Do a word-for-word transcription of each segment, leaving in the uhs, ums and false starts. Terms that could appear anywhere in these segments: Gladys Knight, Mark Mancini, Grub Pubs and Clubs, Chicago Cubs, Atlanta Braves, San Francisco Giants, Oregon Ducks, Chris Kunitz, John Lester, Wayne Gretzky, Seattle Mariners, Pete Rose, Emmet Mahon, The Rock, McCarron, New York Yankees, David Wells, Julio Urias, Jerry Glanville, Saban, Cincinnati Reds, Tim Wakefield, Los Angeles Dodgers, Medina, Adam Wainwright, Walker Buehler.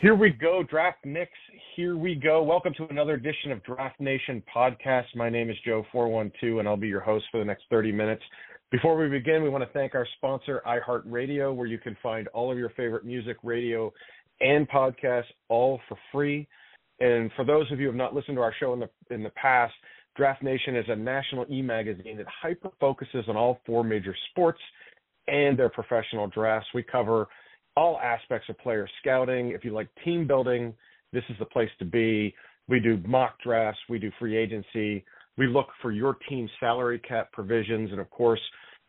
Here we go, Draft Knicks, here we go. Welcome to another edition of Draft Nation podcast. My name is Joe four one two, and I'll be your host for the next thirty minutes. Before we begin, we want to thank our sponsor, iHeartRadio, where you can find all of your favorite music, radio, and podcasts, all for free. And for those of you who have not listened to our show in the in the past, Draft Nation is a national e-magazine that hyper-focuses on all four major sports and their professional drafts. We cover all aspects of player scouting. If you like team building, this is the place to be. We do mock drafts. We do free agency. We look for your team's salary cap provisions. And, of course,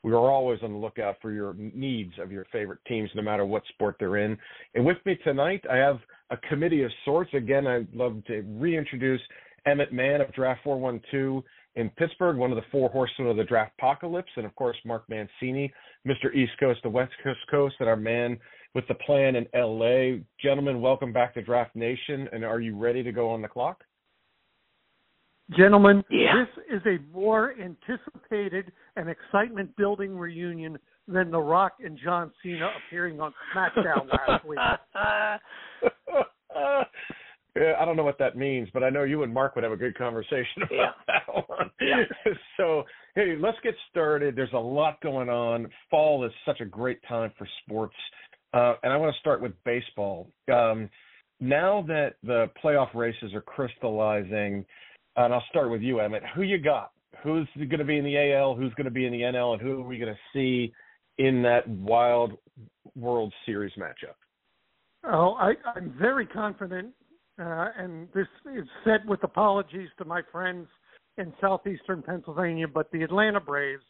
we are always on the lookout for your needs of your favorite teams, no matter what sport they're in. And with me tonight, I have a committee of sorts. Again, I'd love to reintroduce Emmet Mahon of Draft four one two in Pittsburgh, one of the four horsemen of the draft apocalypse. And, of course, Mark Mancini, Mister East Coast, the West Coast Coast, and our man with the plan in L A. Gentlemen, welcome back to Draft Nation, and are you ready to go on the clock? Gentlemen, yeah. This is a more anticipated and excitement-building reunion than The Rock and John Cena appearing on SmackDown last week. Yeah, I don't know what that means, but I know you and Mark would have a good conversation about yeah. that one. Yeah. So, hey, let's get started. There's a lot going on. Fall is such a great time for sports. Uh, and I want to start with baseball. Um, now that the playoff races are crystallizing, and I'll start with you, Emmet, who you got? Who's going to be in the A L? Who's going to be in the N L? And who are we going to see in that wild World Series matchup? Oh, I, I'm very confident, uh, and this is said with apologies to my friends in southeastern Pennsylvania, but the Atlanta Braves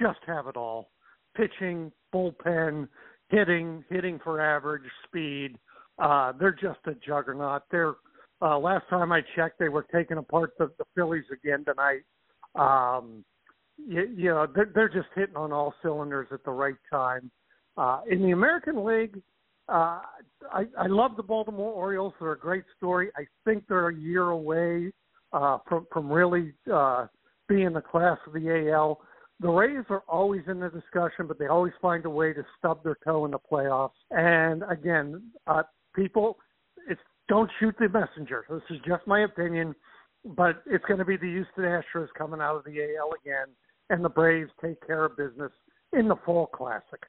just have it all. Pitching, bullpen, Hitting, hitting for average, speed. Uh, they're just a juggernaut. They're, uh, last time I checked, they were taking apart the, the Phillies again tonight. Um, you, you know, they're, they're just hitting on all cylinders at the right time. Uh, in the American League, uh, I, I love the Baltimore Orioles. They're a great story. I think they're a year away uh, from, from really uh, being the class of the A L. The Rays are always in the discussion, but they always find a way to stub their toe in the playoffs. And, again, uh, people, it's, don't shoot the messenger. This is just my opinion, but it's going to be the Houston Astros coming out of the A L again, and the Braves take care of business in the Fall Classic.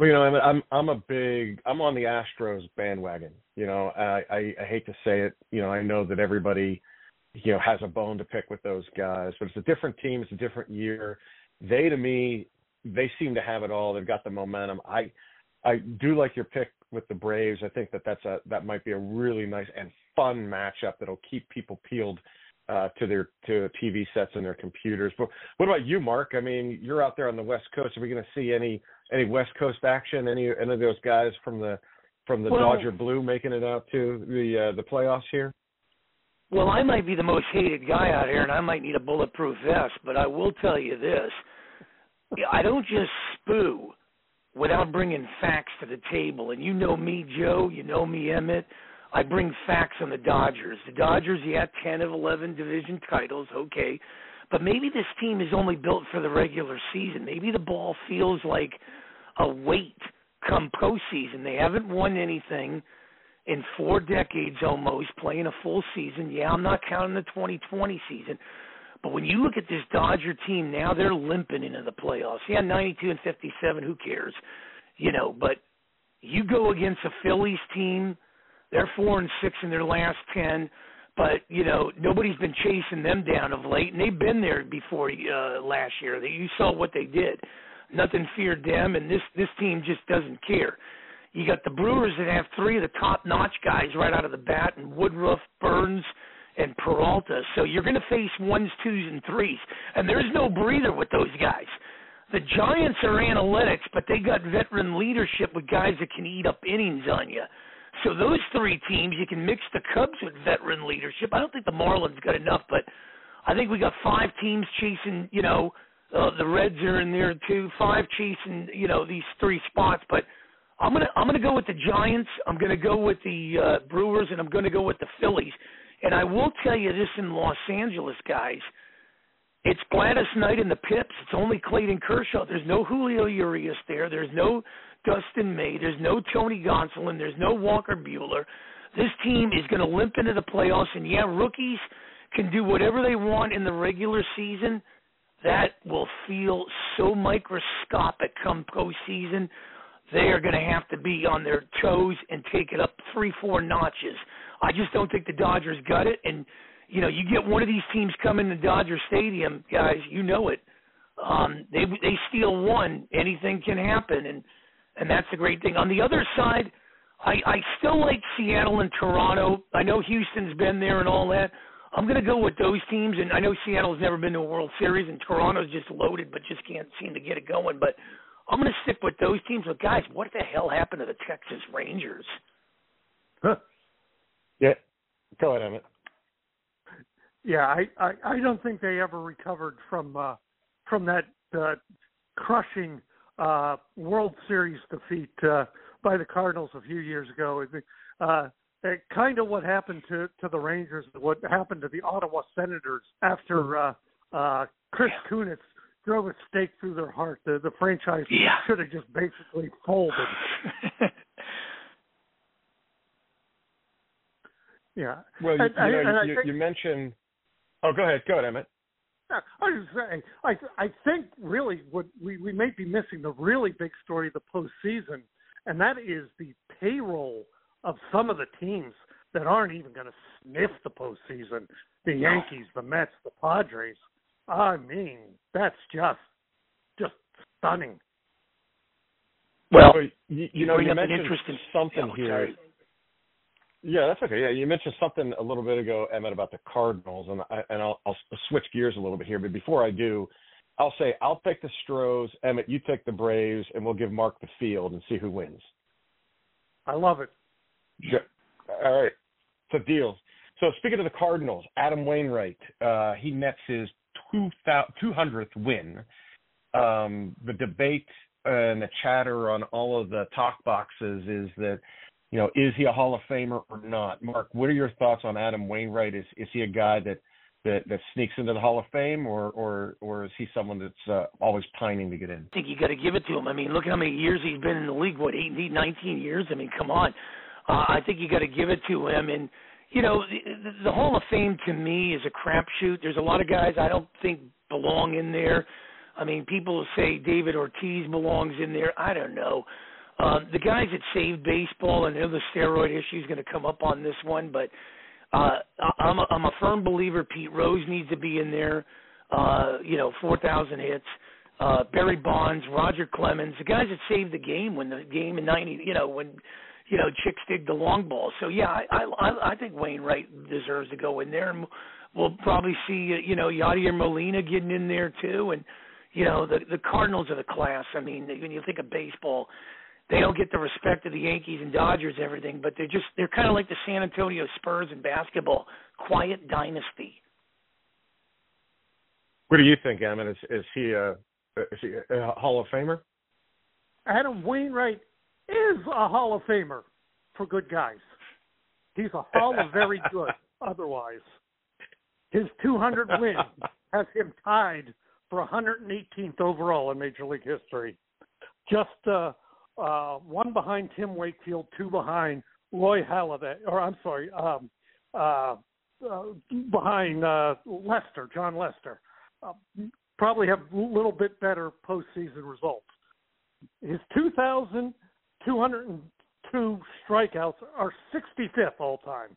Well, you know, I'm I'm a big – I'm on the Astros bandwagon. You know, I, I, I hate to say it. You know, I know that everybody – you know, has a bone to pick with those guys, but it's a different team. It's a different year. They, to me, they seem to have it all. They've got the momentum. I, I do like your pick with the Braves. I think that that's a, that might be a really nice and fun matchup that'll keep people peeled uh, to their, to T V sets and their computers. But what about you, Mark? I mean, you're out there on the West Coast. Are we going to see any, any West Coast action? Any, any of those guys from the, from the well, Dodger Blue making it out to the, uh, the playoffs here? Well, I might be the most hated guy out here, and I might need a bulletproof vest, but I will tell you this. I don't just spew without bringing facts to the table. And you know me, Joe. You know me, Emmet. I bring facts on the Dodgers. The Dodgers, yeah, ten of eleven division titles, okay. but maybe this team is only built for the regular season. Maybe the ball feels like a weight come postseason. They haven't won anything in four decades almost, playing a full season. Yeah, I'm not counting the twenty twenty season. But when you look at this Dodger team now, they're limping into the playoffs. Yeah, ninety-two and fifty-seven, who cares? You know, but you go against a Phillies team, they're four and six in their last ten, but, you know, nobody's been chasing them down of late, and they've been there before uh, last year. You saw what they did. Nothing feared them, and this, this team just doesn't care. You got the Brewers that have three of the top-notch guys right out of the bat, and Woodruff, Burns, and Peralta. So you're going to face ones, twos, and threes, and there's no breather with those guys. The Giants are analytics, but they got veteran leadership with guys that can eat up innings on you. So those three teams, you can mix the Cubs with veteran leadership. I don't think the Marlins got enough, but I think we got five teams chasing, you know, uh, the Reds are in there too, five chasing, you know, these three spots, but I'm going to I'm going to go with the Giants, I'm going to go with the uh, Brewers, and I'm going to go with the Phillies. And I will tell you this in Los Angeles, guys, it's Gladys Knight and the Pips. It's only Clayton Kershaw. There's no Julio Urias there. There's no Dustin May. There's no Tony Gonsolin. There's no Walker Buehler. This team is going to limp into the playoffs. And, yeah, rookies can do whatever they want in the regular season. That will feel so microscopic come postseason. They are going to have to be on their toes and take it up three, four notches. I just don't think the Dodgers got it. And, you know, you get one of these teams coming to Dodger Stadium, guys, you know it. Um, they they steal one, anything can happen, and, and that's the great thing. On the other side, I, I still like Seattle and Toronto. I know Houston's been there and all that. I'm going to go with those teams, and I know Seattle's never been to a World Series, and Toronto's just loaded but just can't seem to get it going. But I'm going to stick with those teams. But, guys, what the hell happened to the Texas Rangers? Huh. Yeah, go ahead, Emmett. Yeah, I, I, I don't think they ever recovered from uh, from that uh, crushing uh, World Series defeat uh, by the Cardinals a few years ago. Uh, kind of what happened to, to the Rangers, what happened to the Ottawa Senators after uh, uh, Chris yeah. Kunitz drove a stake through their heart. The, the franchise yeah. should have just basically folded. Yeah. Well, you, and, you, know, you, think, you mentioned. Oh, go ahead. Go ahead, Emmett. I was saying, I I think really what we, we may be missing the really big story of the postseason, and that is the payroll of some of the teams that aren't even going to sniff the postseason. The Yankees, the Mets, the Padres. I mean, that's just just stunning. Well, well you, you know, you mentioned interesting something yeah, here. Yeah, that's okay. Yeah, you mentioned something a little bit ago, Emmett, about the Cardinals, and I, and I'll, I'll switch gears a little bit here. But before I do, I'll say I'll pick the Stros, Emmett, you pick the Braves, and we'll give Mark the field and see who wins. I love it. Sure. All right, it's a deal. So speaking of the Cardinals, Adam Wainwright, uh, he nets his two hundredth win. Um, the debate and the chatter on all of the talk boxes is that, you know, is he a Hall of Famer or not? Mark, what are your thoughts on Adam Wainwright? Is is he a guy that, that, that sneaks into the Hall of Fame, or or, or is he someone that's uh, always pining to get in? I think you got to give it to him. I mean, look at how many years he's been in the league. What, eighteen, nineteen years? I mean, come on. Uh, I think you got to give it to him. And, you know, the, the Hall of Fame to me is a crapshoot. There's a lot of guys I don't think belong in there. I mean, people say David Ortiz belongs in there. I don't know. Um, the guys that saved baseball, and I know the steroid issue is going to come up on this one, but uh, I'm, a, I'm a firm believer Pete Rose needs to be in there, uh, you know, four thousand hits, uh, Barry Bonds, Roger Clemens, the guys that saved the game when the game in ninety, you know, when, you know, chicks dig the long ball. So, yeah, I, I, I think Wainwright deserves to go in there, and we'll probably see, you know, Yadier Molina getting in there too, and, you know, the, the Cardinals are the class. I mean, when you think of baseball, they don't get the respect of the Yankees and Dodgers, everything, but they're just, they're kind of like the San Antonio Spurs in basketball, quiet dynasty. What do you think, Emmett? Is, is he a, is he a Hall of Famer? Adam Wainwright is a Hall of Famer for good guys. He's a Hall of Very Good otherwise. His two hundred wins has him tied for one hundred eighteenth overall in Major League history. Just uh, uh, one behind Tim Wakefield, two behind Roy Halladay, or I'm sorry, um, uh, uh, behind uh, Lester, John Lester. Uh, probably have a little bit better postseason results. His two thousand two hundred two strikeouts are sixty-fifth all-time.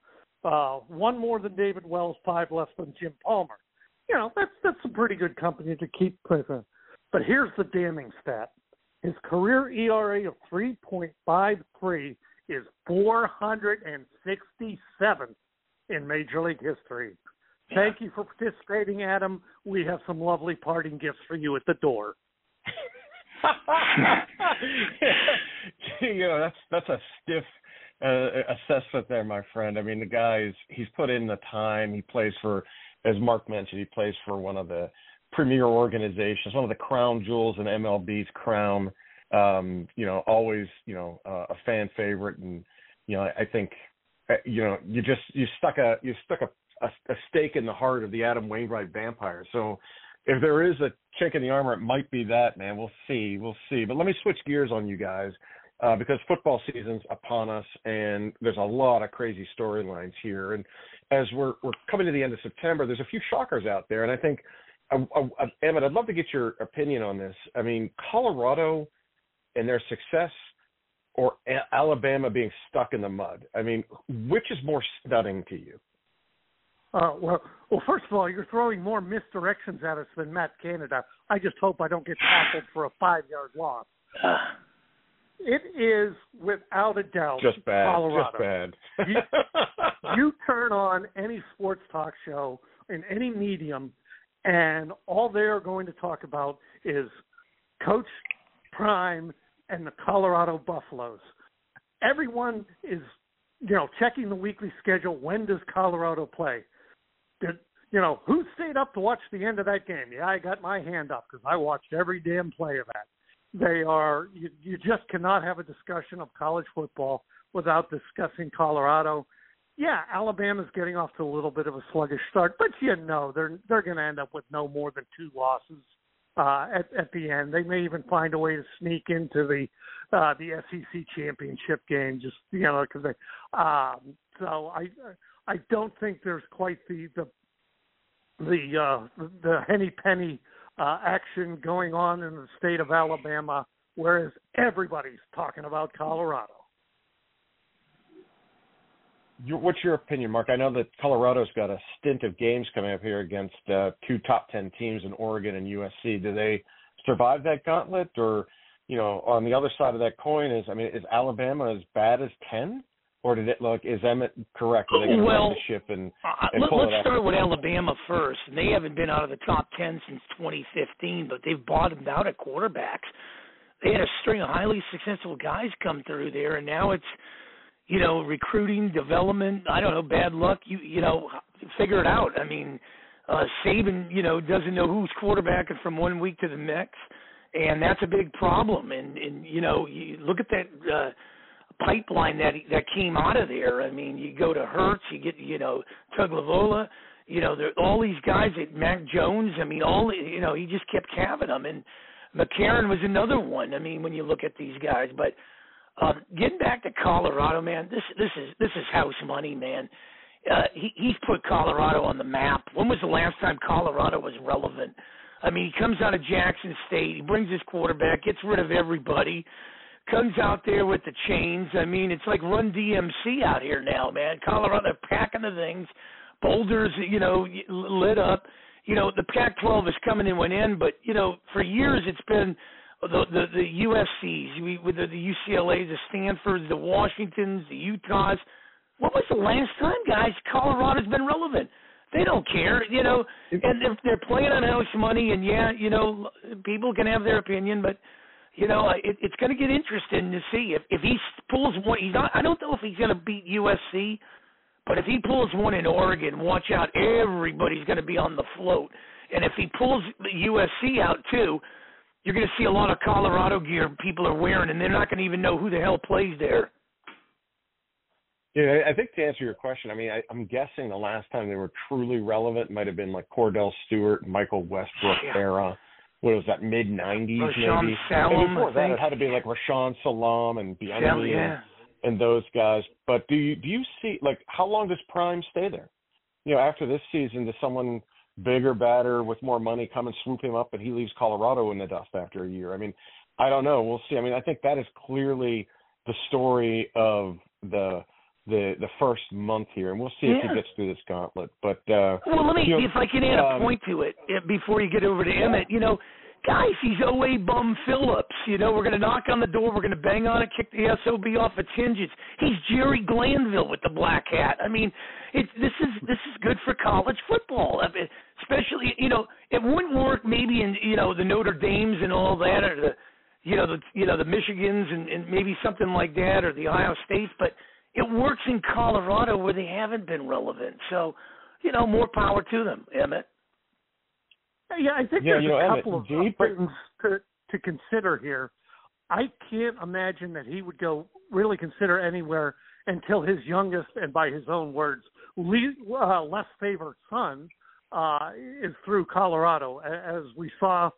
Uh, one more than David Wells, five less than Jim Palmer. You know, that's that's a pretty good company to keep present. But here's the damning stat. His career E R A of three point five three is four hundred sixty-seventh in Major League history. Yeah. Thank you for participating, Adam. We have some lovely parting gifts for you at the door. You know, that's that's a stiff uh, assessment there, my friend. I mean, the guy, is, he's put in the time. He plays for, as Mark mentioned, he plays for one of the premier organizations, one of the crown jewels in M L B's crown. Um, you know, always, you know, uh, a fan favorite. And, you know, I think, you know, you just, you stuck a, you stuck a, a, a stake in the heart of the Adam Wainwright vampire. So if there is a chink in the armor, it might be that, man. We'll see. We'll see. But let me switch gears on you guys uh, because football season's upon us and there's a lot of crazy storylines here. And as we're, we're coming to the end of September, there's a few shockers out there. And I think, I, I, Emmet, I'd love to get your opinion on this. I mean, Colorado and their success, or a- Alabama being stuck in the mud? I mean, which is more stunning to you? Uh, well, well, first of all, you're throwing more misdirections at us than Matt Canada. I just hope I don't get tackled for a five-yard loss. It is, without a doubt, just bad, Colorado. Just bad. you, you turn on any sports talk show in any medium, and all they're going to talk about is Coach Prime and the Colorado Buffaloes. Everyone is, you know, checking the weekly schedule. When does Colorado play? Did, you know, who stayed up to watch the end of that game? Yeah, I got my hand up because I watched every damn play of that. They are, you, you just cannot have a discussion of college football without discussing Colorado. Yeah, Alabama's getting off to a little bit of a sluggish start, but you know, they're, they're going to end up with no more than two losses. Uh, at, at the end, they may even find a way to sneak into the uh, the S E C championship game. Just you know, because they. Um, so I I don't think there's quite the the the uh, the henny penny uh, action going on in the state of Alabama, whereas everybody's talking about Colorado. What's your opinion, Mark? I know that Colorado's got a stint of games coming up here against uh, two top ten teams in Oregon and U S C. Do they survive that gauntlet? Or, you know, on the other side of that coin is, I mean, is Alabama as bad as ten? Or did it look, is Emmet correct? Are they going to well, run the ship and, and uh, pull let's it start with Alabama first. And they haven't been out of the top ten since twenty fifteen, but they've bottomed out at quarterbacks. They had a string of highly successful guys come through there, and now it's, you know, recruiting, development, I don't know, bad luck, you you know, figure it out. I mean, uh, Saban, you know, doesn't know who's quarterbacking from one week to the next, and that's a big problem. And, and you know, you look at that uh, pipeline that that came out of there. I mean, you go to Hurts, you get, you know, Tagovailoa, you know, there, all these guys, at Mac Jones, I mean, all, you know, he just kept having them. And McCarron was another one, I mean, when you look at these guys. But, Um, getting back to Colorado, man, this this is this is house money, man. Uh, he, he's put Colorado on the map. When was the last time Colorado was relevant? I mean, he comes out of Jackson State, he brings his quarterback, gets rid of everybody, comes out there with the chains. I mean, it's like Run D M C out here now, man. Colorado packing the things, Boulder's, you know, lit up. You know, the Pac twelve is coming in one end, but, you know, for years it's been – The, the the U S Cs, we, the, the U C L As, the Stanfords, the Washingtons, the Utahs. When was the last time, guys, Colorado's been relevant? They don't care, you know, and they're, they're playing on house money, and, yeah, you know, people can have their opinion, but, you know, it, it's going to get interesting to see if, if he pulls one. He's not, I don't know if he's going to beat U S C, but if he pulls one in Oregon, watch out. Everybody's going to be on the float. And if he pulls U S C out, too, you're going to see a lot of Colorado gear people are wearing, and they're not going to even know who the hell plays there. Yeah, I think to answer your question, I mean, I, I'm guessing the last time they were truly relevant might have been like Cordell Stewart, Michael Westbrook yeah. era. What was that, mid nineties Rashawn maybe? Salem, and before that, it had to be like Rashawn Salam and Bieniemy yeah. and, and those guys. But do you do you see, like, how long does Prime stay there? You know, after this season, does someone bigger, badder, with more money come and swoop him up and he leaves Colorado in the dust after a year? I mean, I don't know. We'll see. I mean, I think that is clearly the story of the – The, the first month here, and we'll see yeah. if he gets through this gauntlet. But uh, well, let me you know, if I can add um, a point to it before you get over to Emmet. You know, guys, he's O A Bum Phillips. You know, we're going to knock on the door, we're going to bang on it, kick the S O B off its hinges. He's Jerry Glanville with the black hat. I mean, it's this is this is good for college football, I mean, especially. You know, it wouldn't work maybe in you know the Notre Dames and all that, or the you know the you know the Michigans and, and maybe something like that, or the Ohio States, but it works in Colorado where they haven't been relevant. So, you know, more power to them, Emmet. Yeah, I think yeah, there's you know, a couple Emmett, of things to, to consider here. I can't imagine that he would go really consider anywhere until his youngest, and by his own words, le- uh, less favored son uh, is through Colorado. As we saw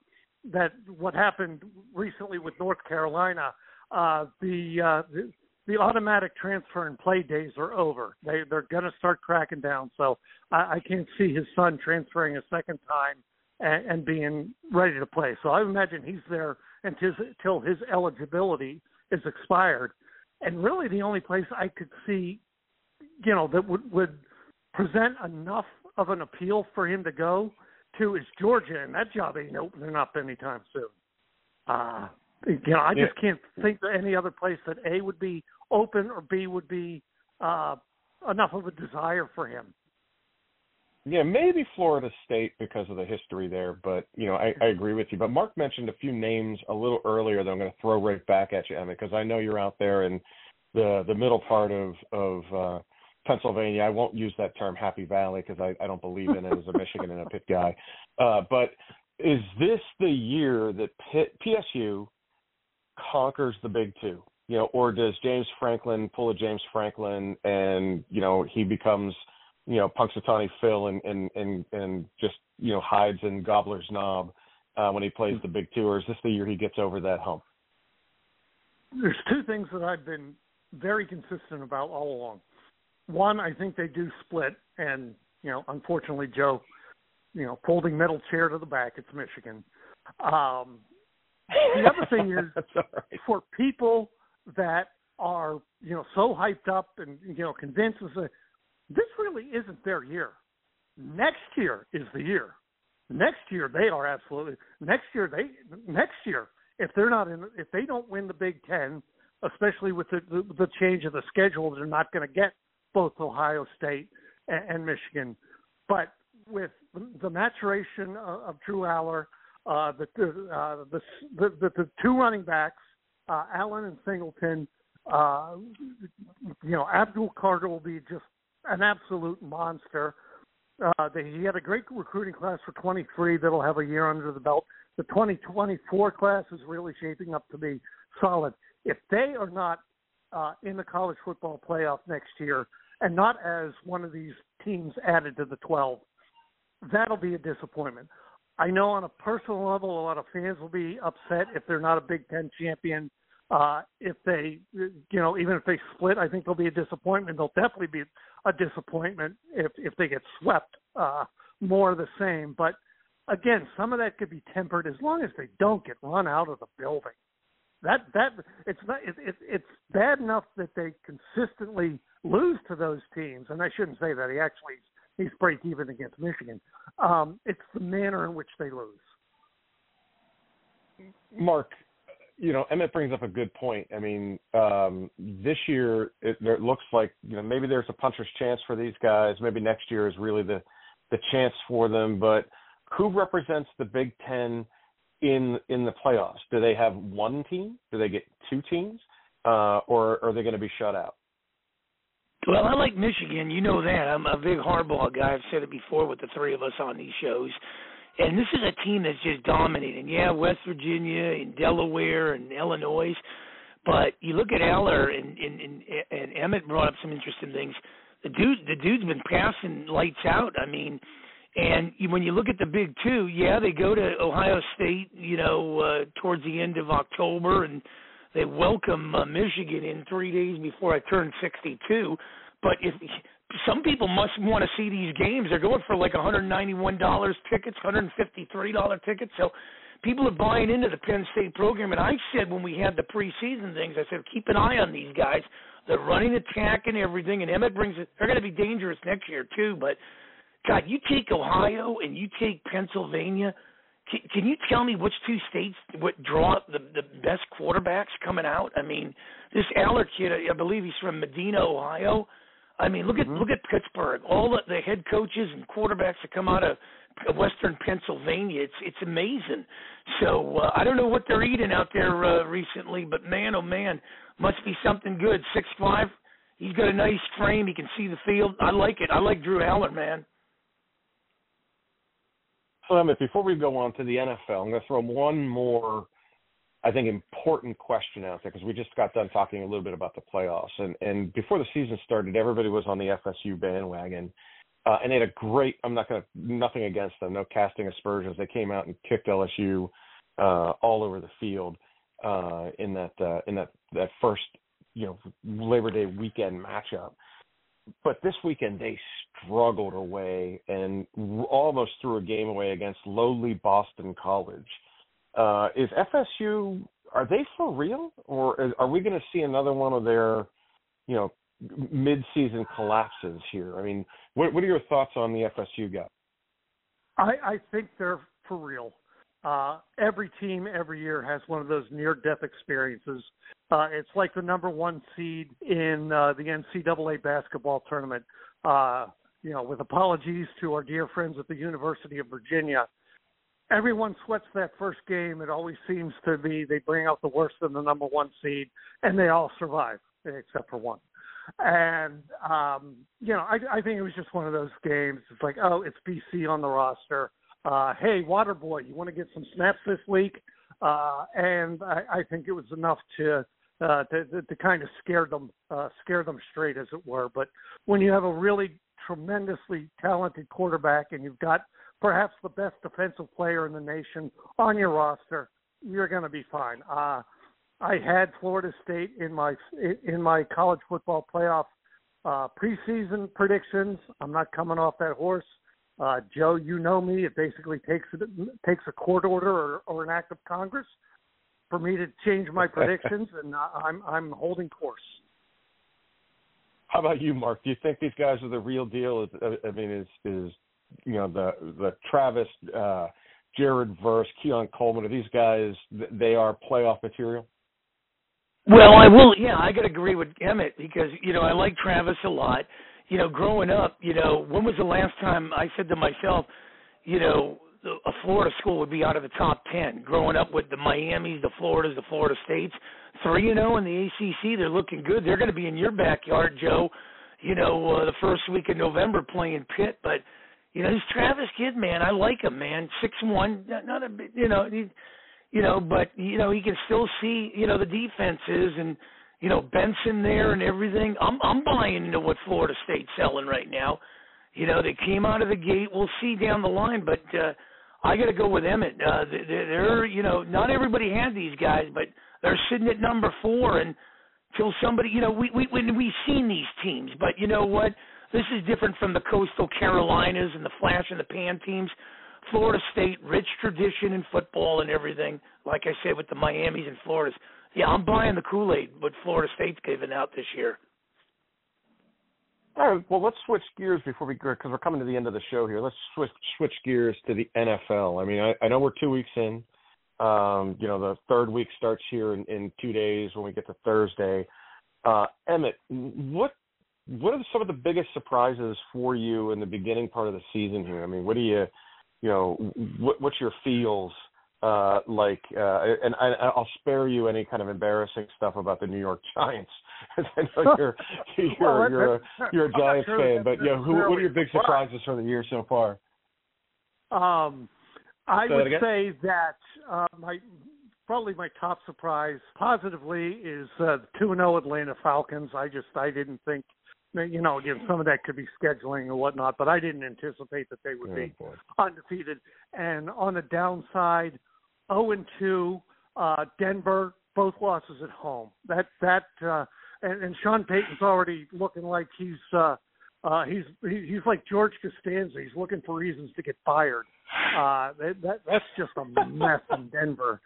that what happened recently with North Carolina, uh, the, uh, the The automatic transfer and play days are over. They, they're going to start cracking down. So I, I can't see his son transferring a second time and, and being ready to play. So I imagine he's there until, until his eligibility is expired. And really the only place I could see, you know, that would, would present enough of an appeal for him to go to is Georgia. And that job ain't opening up anytime soon. Uh You know, I just yeah. can't think of any other place that A, would be open, or B, would be uh, enough of a desire for him. Yeah, maybe Florida State because of the history there, but, you know, I, I agree with you. But Mark mentioned a few names a little earlier that I'm going to throw right back at you, Emmet, because I know you're out there in the, the middle part of, of uh, Pennsylvania. I won't use that term Happy Valley because I, I don't believe in it as a Michigan and a Pitt guy. Uh, but is this the year that Pitt, P S U – conquers the big two, you know, or does James Franklin pull a James Franklin and, you know, he becomes, you know, Punxsutawney Phil and, and, and, and just, you know, hides in Gobbler's Knob uh, when he plays the big two, or is this the year he gets over that hump? There's two things that I've been very consistent about all along. One, I think they do split and, you know, unfortunately, Joe, you know, folding metal chair to the back, it's Michigan. Um, The other thing is That's all right. for people that are, you know, so hyped up and, you know, convinced that this really isn't their year. Next year is the year. Next year they are absolutely next year they next year if they're not in if they don't win the Big Ten, especially with the the, the change of the schedule, they're not going to get both Ohio State and, and Michigan. But with the maturation of, of Drew Allar. Uh, the, uh, the, the the the two running backs, uh, Allen and Singleton, uh, you know, Abdul Carter will be just an absolute monster. Uh, the, he had a great recruiting class for twenty-three that'll have a year under the belt. The twenty twenty-four class is really shaping up to be solid. If they are not uh, in the college football playoff next year and not as one of these teams added to the twelve, that'll be a disappointment. I know on a personal level, a lot of fans will be upset if they're not a Big Ten champion. Uh, if they, you know, even if they split, I think they'll be a disappointment. They'll definitely be a disappointment if, if they get swept, uh, more of the same. But, again, some of that could be tempered as long as they don't get run out of the building. That that it's not it, it, it's bad enough that they consistently lose to those teams, and I shouldn't say that. He actually – He's break even against Michigan. Um, it's the manner in which they lose. Mark, you know, Emmet brings up a good point. I mean, um, this year it, it looks like, you know, maybe there's a puncher's chance for these guys. Maybe next year is really the, the chance for them. But who represents the Big Ten in in the playoffs? Do they have one team? Do they get two teams? Uh, or are they going to be shut out? Well, I like Michigan. You know that. I'm a big Harbaugh guy. I've said it before with the three of us on these shows. And this is a team that's just dominating. Yeah, West Virginia and Delaware and Illinois. But you look at Allar, and, and, and, and Emmet brought up some interesting things. The dude, the dude's been passing lights out. I mean, and when you look at the Big Two, yeah, they go to Ohio State, you know, uh, towards the end of October, and they welcome uh, Michigan in three days before I turn sixty-two. But if some people must want to see these games, they're going for like one hundred ninety-one dollars tickets, one hundred fifty-three dollars tickets. So people are buying into the Penn State program. And I said when we had the preseason things, I said keep an eye on these guys. They're running attack and everything. And Emmet brings it. They're going to be dangerous next year too. But God, you take Ohio and you take Pennsylvania. Can, can you tell me which two states would draw the, the best quarterbacks coming out? I mean, this Allar kid, I believe he's from Medina, Ohio. I mean, look at mm-hmm. look at Pittsburgh. All the, the head coaches and quarterbacks that come out of Western Pennsylvania. It's it's amazing. So uh, I don't know what they're eating out there uh, recently, but man, oh man, must be something good. six five, he's got a nice frame. He can see the field. I like it. I like Drew Allar, man. So, Emmet, before we go on to the N F L, I'm going to throw one more, I think, important question out there because we just got done talking a little bit about the playoffs. And, and before the season started, everybody was on the F S U bandwagon. Uh, and they had a great – I'm not going to – nothing against them, no casting aspersions. They came out and kicked L S U uh, all over the field uh, in that uh, in that, that first, you know, Labor Day weekend matchup. But this weekend they struggled away and almost threw a game away against lowly Boston College. Uh, is F S U – are they for real? Or are we going to see another one of their, you know, mid-season collapses here? I mean, what, what are your thoughts on the F S U guy? I, I think they're for real. Uh, every team every year has one of those near-death experiences. Uh, it's like the number one seed in uh, the N C double A basketball tournament. Uh, you know, with apologies to our dear friends at the University of Virginia. Everyone sweats that first game. It always seems to be they bring out the worst in the number one seed, and they all survive except for one. And, um, you know, I, I think it was just one of those games. It's like, oh, it's B C on the roster. Uh, hey, Waterboy, you want to get some snaps this week? Uh, and I, I think it was enough to, uh, to, to, to kind of scare them, uh, scare them straight, as it were. But when you have a really tremendously talented quarterback and you've got perhaps the best defensive player in the nation on your roster, you're going to be fine. Uh, I had Florida State in my in my college football playoff uh, preseason predictions. I'm not coming off that horse, uh, Joe. You know me. It basically takes it takes a court order or, or an act of Congress for me to change my predictions, and I'm I'm holding course. How about you, Mark? Do you think these guys are the real deal? I mean, is is you know the the Travis, uh, Jared Verse, Keon Coleman? Are these guys they are playoff material? Well, I will, yeah, I got to agree with Emmet because, you know, I like Travis a lot. You know, growing up, you know, when was the last time I said to myself, you know, a Florida school would be out of the top ten? Growing up with the Miamis, the Floridas, the Florida States, three and oh in the A C C, they're looking good. They're going to be in your backyard, Joe, you know, uh, the first week of November playing Pitt. But, you know, this Travis kid, man, I like him, man, six one, not a bit, you know, he's... You know, but, you know, he can still see, you know, the defenses and, you know, Benson there and everything. I'm I'm buying into what Florida State's selling right now. You know, they came out of the gate. We'll see down the line, but uh, I got to go with Emmet. Uh, they're, you know, not everybody had these guys, but they're sitting at number four. And till somebody, you know, we, we, when we've seen these teams, but you know what? This is different from the Coastal Carolinas and the Flash and the Pan teams. Florida State, rich tradition in football and everything, like I said, with the Miamis and Floridas. Yeah, I'm buying the Kool-Aid, what Florida State's giving out this year. All right, well, let's switch gears before we go, because we're coming to the end of the show here. Let's switch switch gears to the N F L. I mean, I, I know we're two weeks in. Um, you know, the third week starts here in, in two days when we get to Thursday. Uh, Emmet, what what are some of the biggest surprises for you in the beginning part of the season here? I mean, what do you – you know, what, what's your feels uh, like? Uh, and I, I'll spare you any kind of embarrassing stuff about the New York Giants. I know you're you're well, you're, a, you're a Giants sure fan, but you know, who, what are your big surprises for the year so far? Um, I would say that uh, my probably my top surprise positively is uh, the two and oh Atlanta Falcons. I just, I didn't think, you know, again, some of that could be scheduling or whatnot, but I didn't anticipate that they would oh, be boy. undefeated. And on the downside, oh and two, uh, Denver, both losses at home. That, that, uh, and, and Sean Payton's already looking like he's, uh, Uh, he's he's like George Costanza. He's looking for reasons to get fired. Uh, that, that that's just a mess in Denver.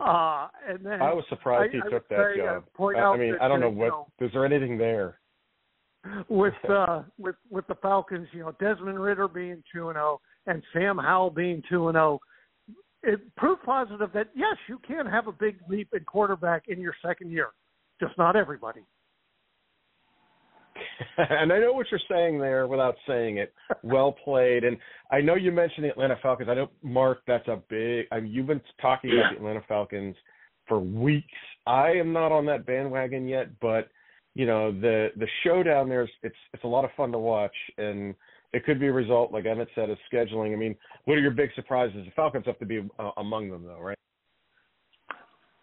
Uh, and then I was surprised I, he I took that say, job. Uh, I, I mean, that, I don't know what. Know, is there anything there with uh, with with the Falcons? You know, Desmond Ridder being two and zero and Sam Howell being two and zero. It proved positive that yes, you can have a big leap in quarterback in your second year, just not everybody. And I know what you're saying there without saying it. Well played. And I know you mentioned the Atlanta Falcons. I know, Mark, that's a big I – mean, you've been talking yeah. about the Atlanta Falcons for weeks. I am not on that bandwagon yet, but, you know, the, the show down there, is, it's it's a lot of fun to watch. And it could be a result, like Emmett said, of scheduling. I mean, what are your big surprises? The Falcons have to be uh, among them, though, right?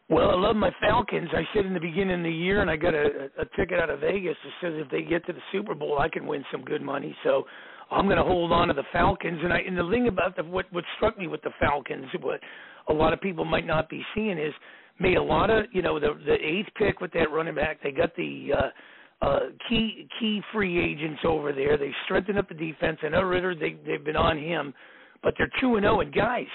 Well, I love my Falcons. I said in the beginning of the year, and I got a, a ticket out of Vegas that says if they get to the Super Bowl, I can win some good money. So I'm going to hold on to the Falcons. And, I, and the thing about the, what, what struck me with the Falcons, what a lot of people might not be seeing is, made a lot of, you know, the, the eighth pick with that running back, they got the uh, uh, key key free agents over there. They strengthened up the defense. I know Ridder, they, they've been on him, but they're two and oh, and guys,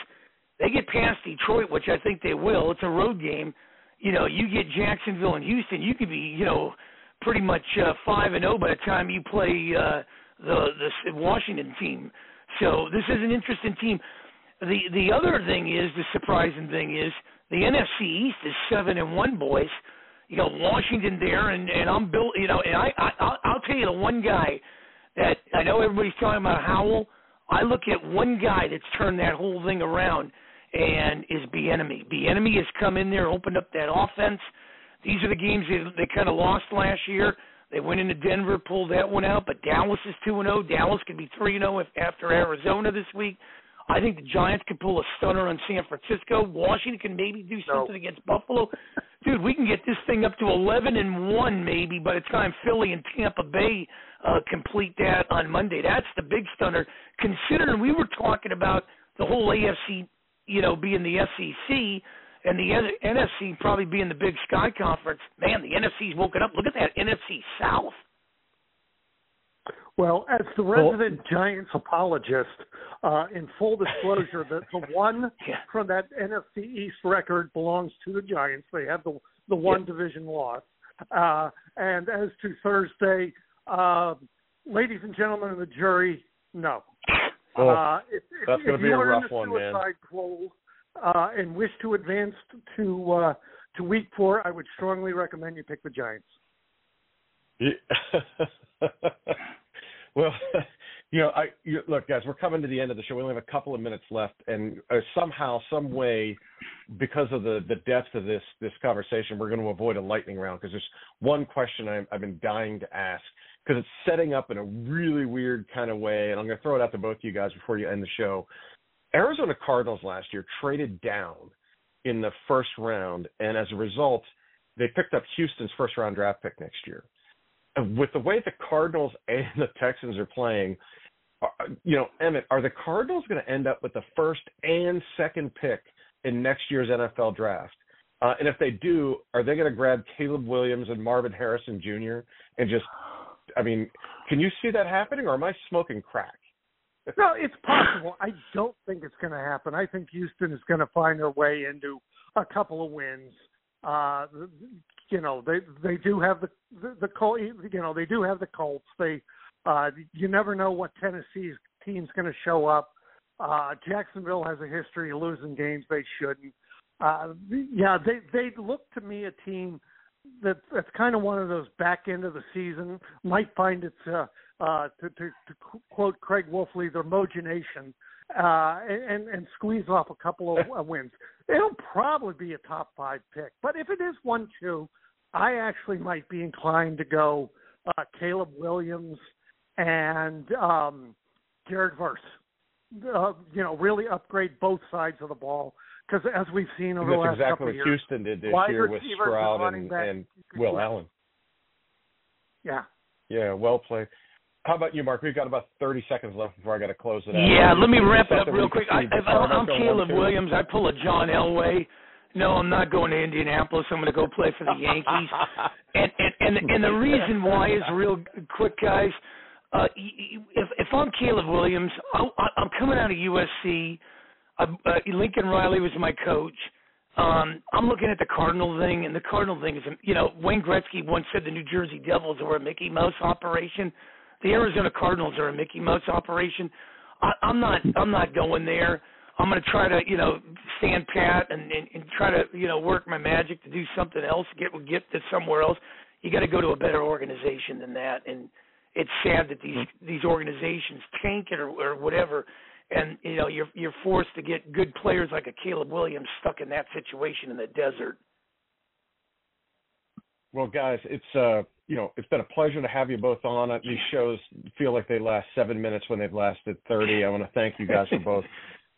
they get past Detroit, which I think they will. It's a road game. You know, you get Jacksonville and Houston, you could be, you know, pretty much uh, five and zero by the time you play uh, the the Washington team. So this is an interesting team. The the other thing is the surprising thing is the N F C East is seven and one, boys. You got Washington there, and, and I'm Bill. You know, and I, I I'll, I'll tell you the one guy that I know everybody's talking about Howell. I look at one guy that's turned that whole thing around. And is Bieniemy. Bieniemy has come in there, opened up that offense. These are the games they, they kind of lost last year. They went into Denver, pulled that one out, but Dallas is two and oh. Dallas could be three and oh if after Arizona this week. I think the Giants could pull a stunner on San Francisco. Washington can maybe do something no. against Buffalo. Dude, we can get this thing up to eleven and one maybe by the time Philly and Tampa Bay uh, complete that on Monday. That's the big stunner. Considering we were talking about the whole A F C, you know, being the S E C and the N F C probably being the Big Sky Conference. Man, the N F C's woken up. Look at that N F C South. Well, as the resident well, Giants apologist, uh, in full disclosure, the, the one yeah. from that N F C East record belongs to the Giants. They have the the one yeah. division loss. Uh, and as to Thursday, uh, ladies and gentlemen of the jury, no. Oh, uh, if, that's going to be a rough one, man. If you were in a suicide poll uh, and wish to advance to uh, to week four, I would strongly recommend you pick the Giants. Yeah. Well, you know, I you, look, guys, we're coming to the end of the show. We only have a couple of minutes left, and uh, somehow, some way, because of the, the depth of this this conversation, we're going to avoid a lightning round because there's one question I, I've been dying to ask. Because it's setting up in a really weird kind of way, and I'm going to throw it out to both of you guys before you end the show. Arizona Cardinals last year traded down in the first round, and as a result, they picked up Houston's first-round draft pick next year. And with the way the Cardinals and the Texans are playing, you know, Emmett, are the Cardinals going to end up with the first and second pick in next year's N F L draft? Uh, and if they do, are they going to grab Caleb Williams and Marvin Harrison Junior and just – I mean, can you see that happening, or am I smoking crack? No, it's possible. I don't think it's going to happen. I think Houston is going to find their way into a couple of wins. Uh, you know, they they do have the the, the Col- you know they do have the Colts. They uh, you never know what Tennessee's team's going to show up. Uh, Jacksonville has a history of losing games they shouldn't. Uh, yeah, they they look to me a team. That, that's kind of one of those back end of the season. Might find it's, uh, uh, to, to, to quote Craig Wolfley, their mogination, uh, and, and squeeze off a couple of wins. It'll probably be a top five pick. But if it is one, two, I actually might be inclined to go uh, Caleb Williams and um, Jared Verse. uh, you know, really upgrade both sides of the ball. Because as we've seen over the last exactly couple of years. That's exactly what Houston did this wide year with Stroud and, and, and Will yeah. Allen. Yeah. Yeah, well played. How about you, Mark? We've got about thirty seconds left before I got to close it out. Yeah, let me wrap it up real quick. I, I, I'm Caleb Williams. I pull a John Elway. No, I'm not going to Indianapolis. I'm going to go play for the Yankees. and, and, and, and the reason why is real quick, guys. Uh, if, if I'm Caleb Williams, I, I'm coming out of U S C. Uh, Lincoln Riley was my coach. Um, I'm looking at the Cardinal thing, and the Cardinal thing is, you know, Wayne Gretzky once said the New Jersey Devils were a Mickey Mouse operation. The Arizona Cardinals are a Mickey Mouse operation. I, I'm not. I'm not going there. I'm going to try to, you know, stand pat and, and, and try to, you know, work my magic to do something else. Get get to somewhere else. You got to go to a better organization than that. And it's sad that these these organizations tank it or, or whatever. And, you know, you're you're forced to get good players like a Caleb Williams stuck in that situation in the desert. Well, guys, it's uh, you know, it's been a pleasure to have you both on. These shows feel like they last seven minutes when they've lasted thirty. I want to thank you guys for both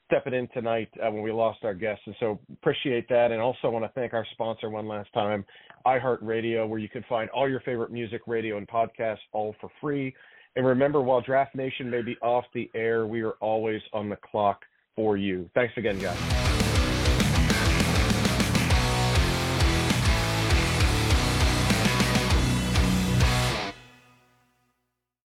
stepping in tonight uh, when we lost our guests, and so appreciate that. And also want to thank our sponsor one last time, iHeartRadio, where you can find all your favorite music, radio, and podcasts all for free. And remember, while Draft Nation may be off the air, we are always on the clock for you. Thanks again, guys.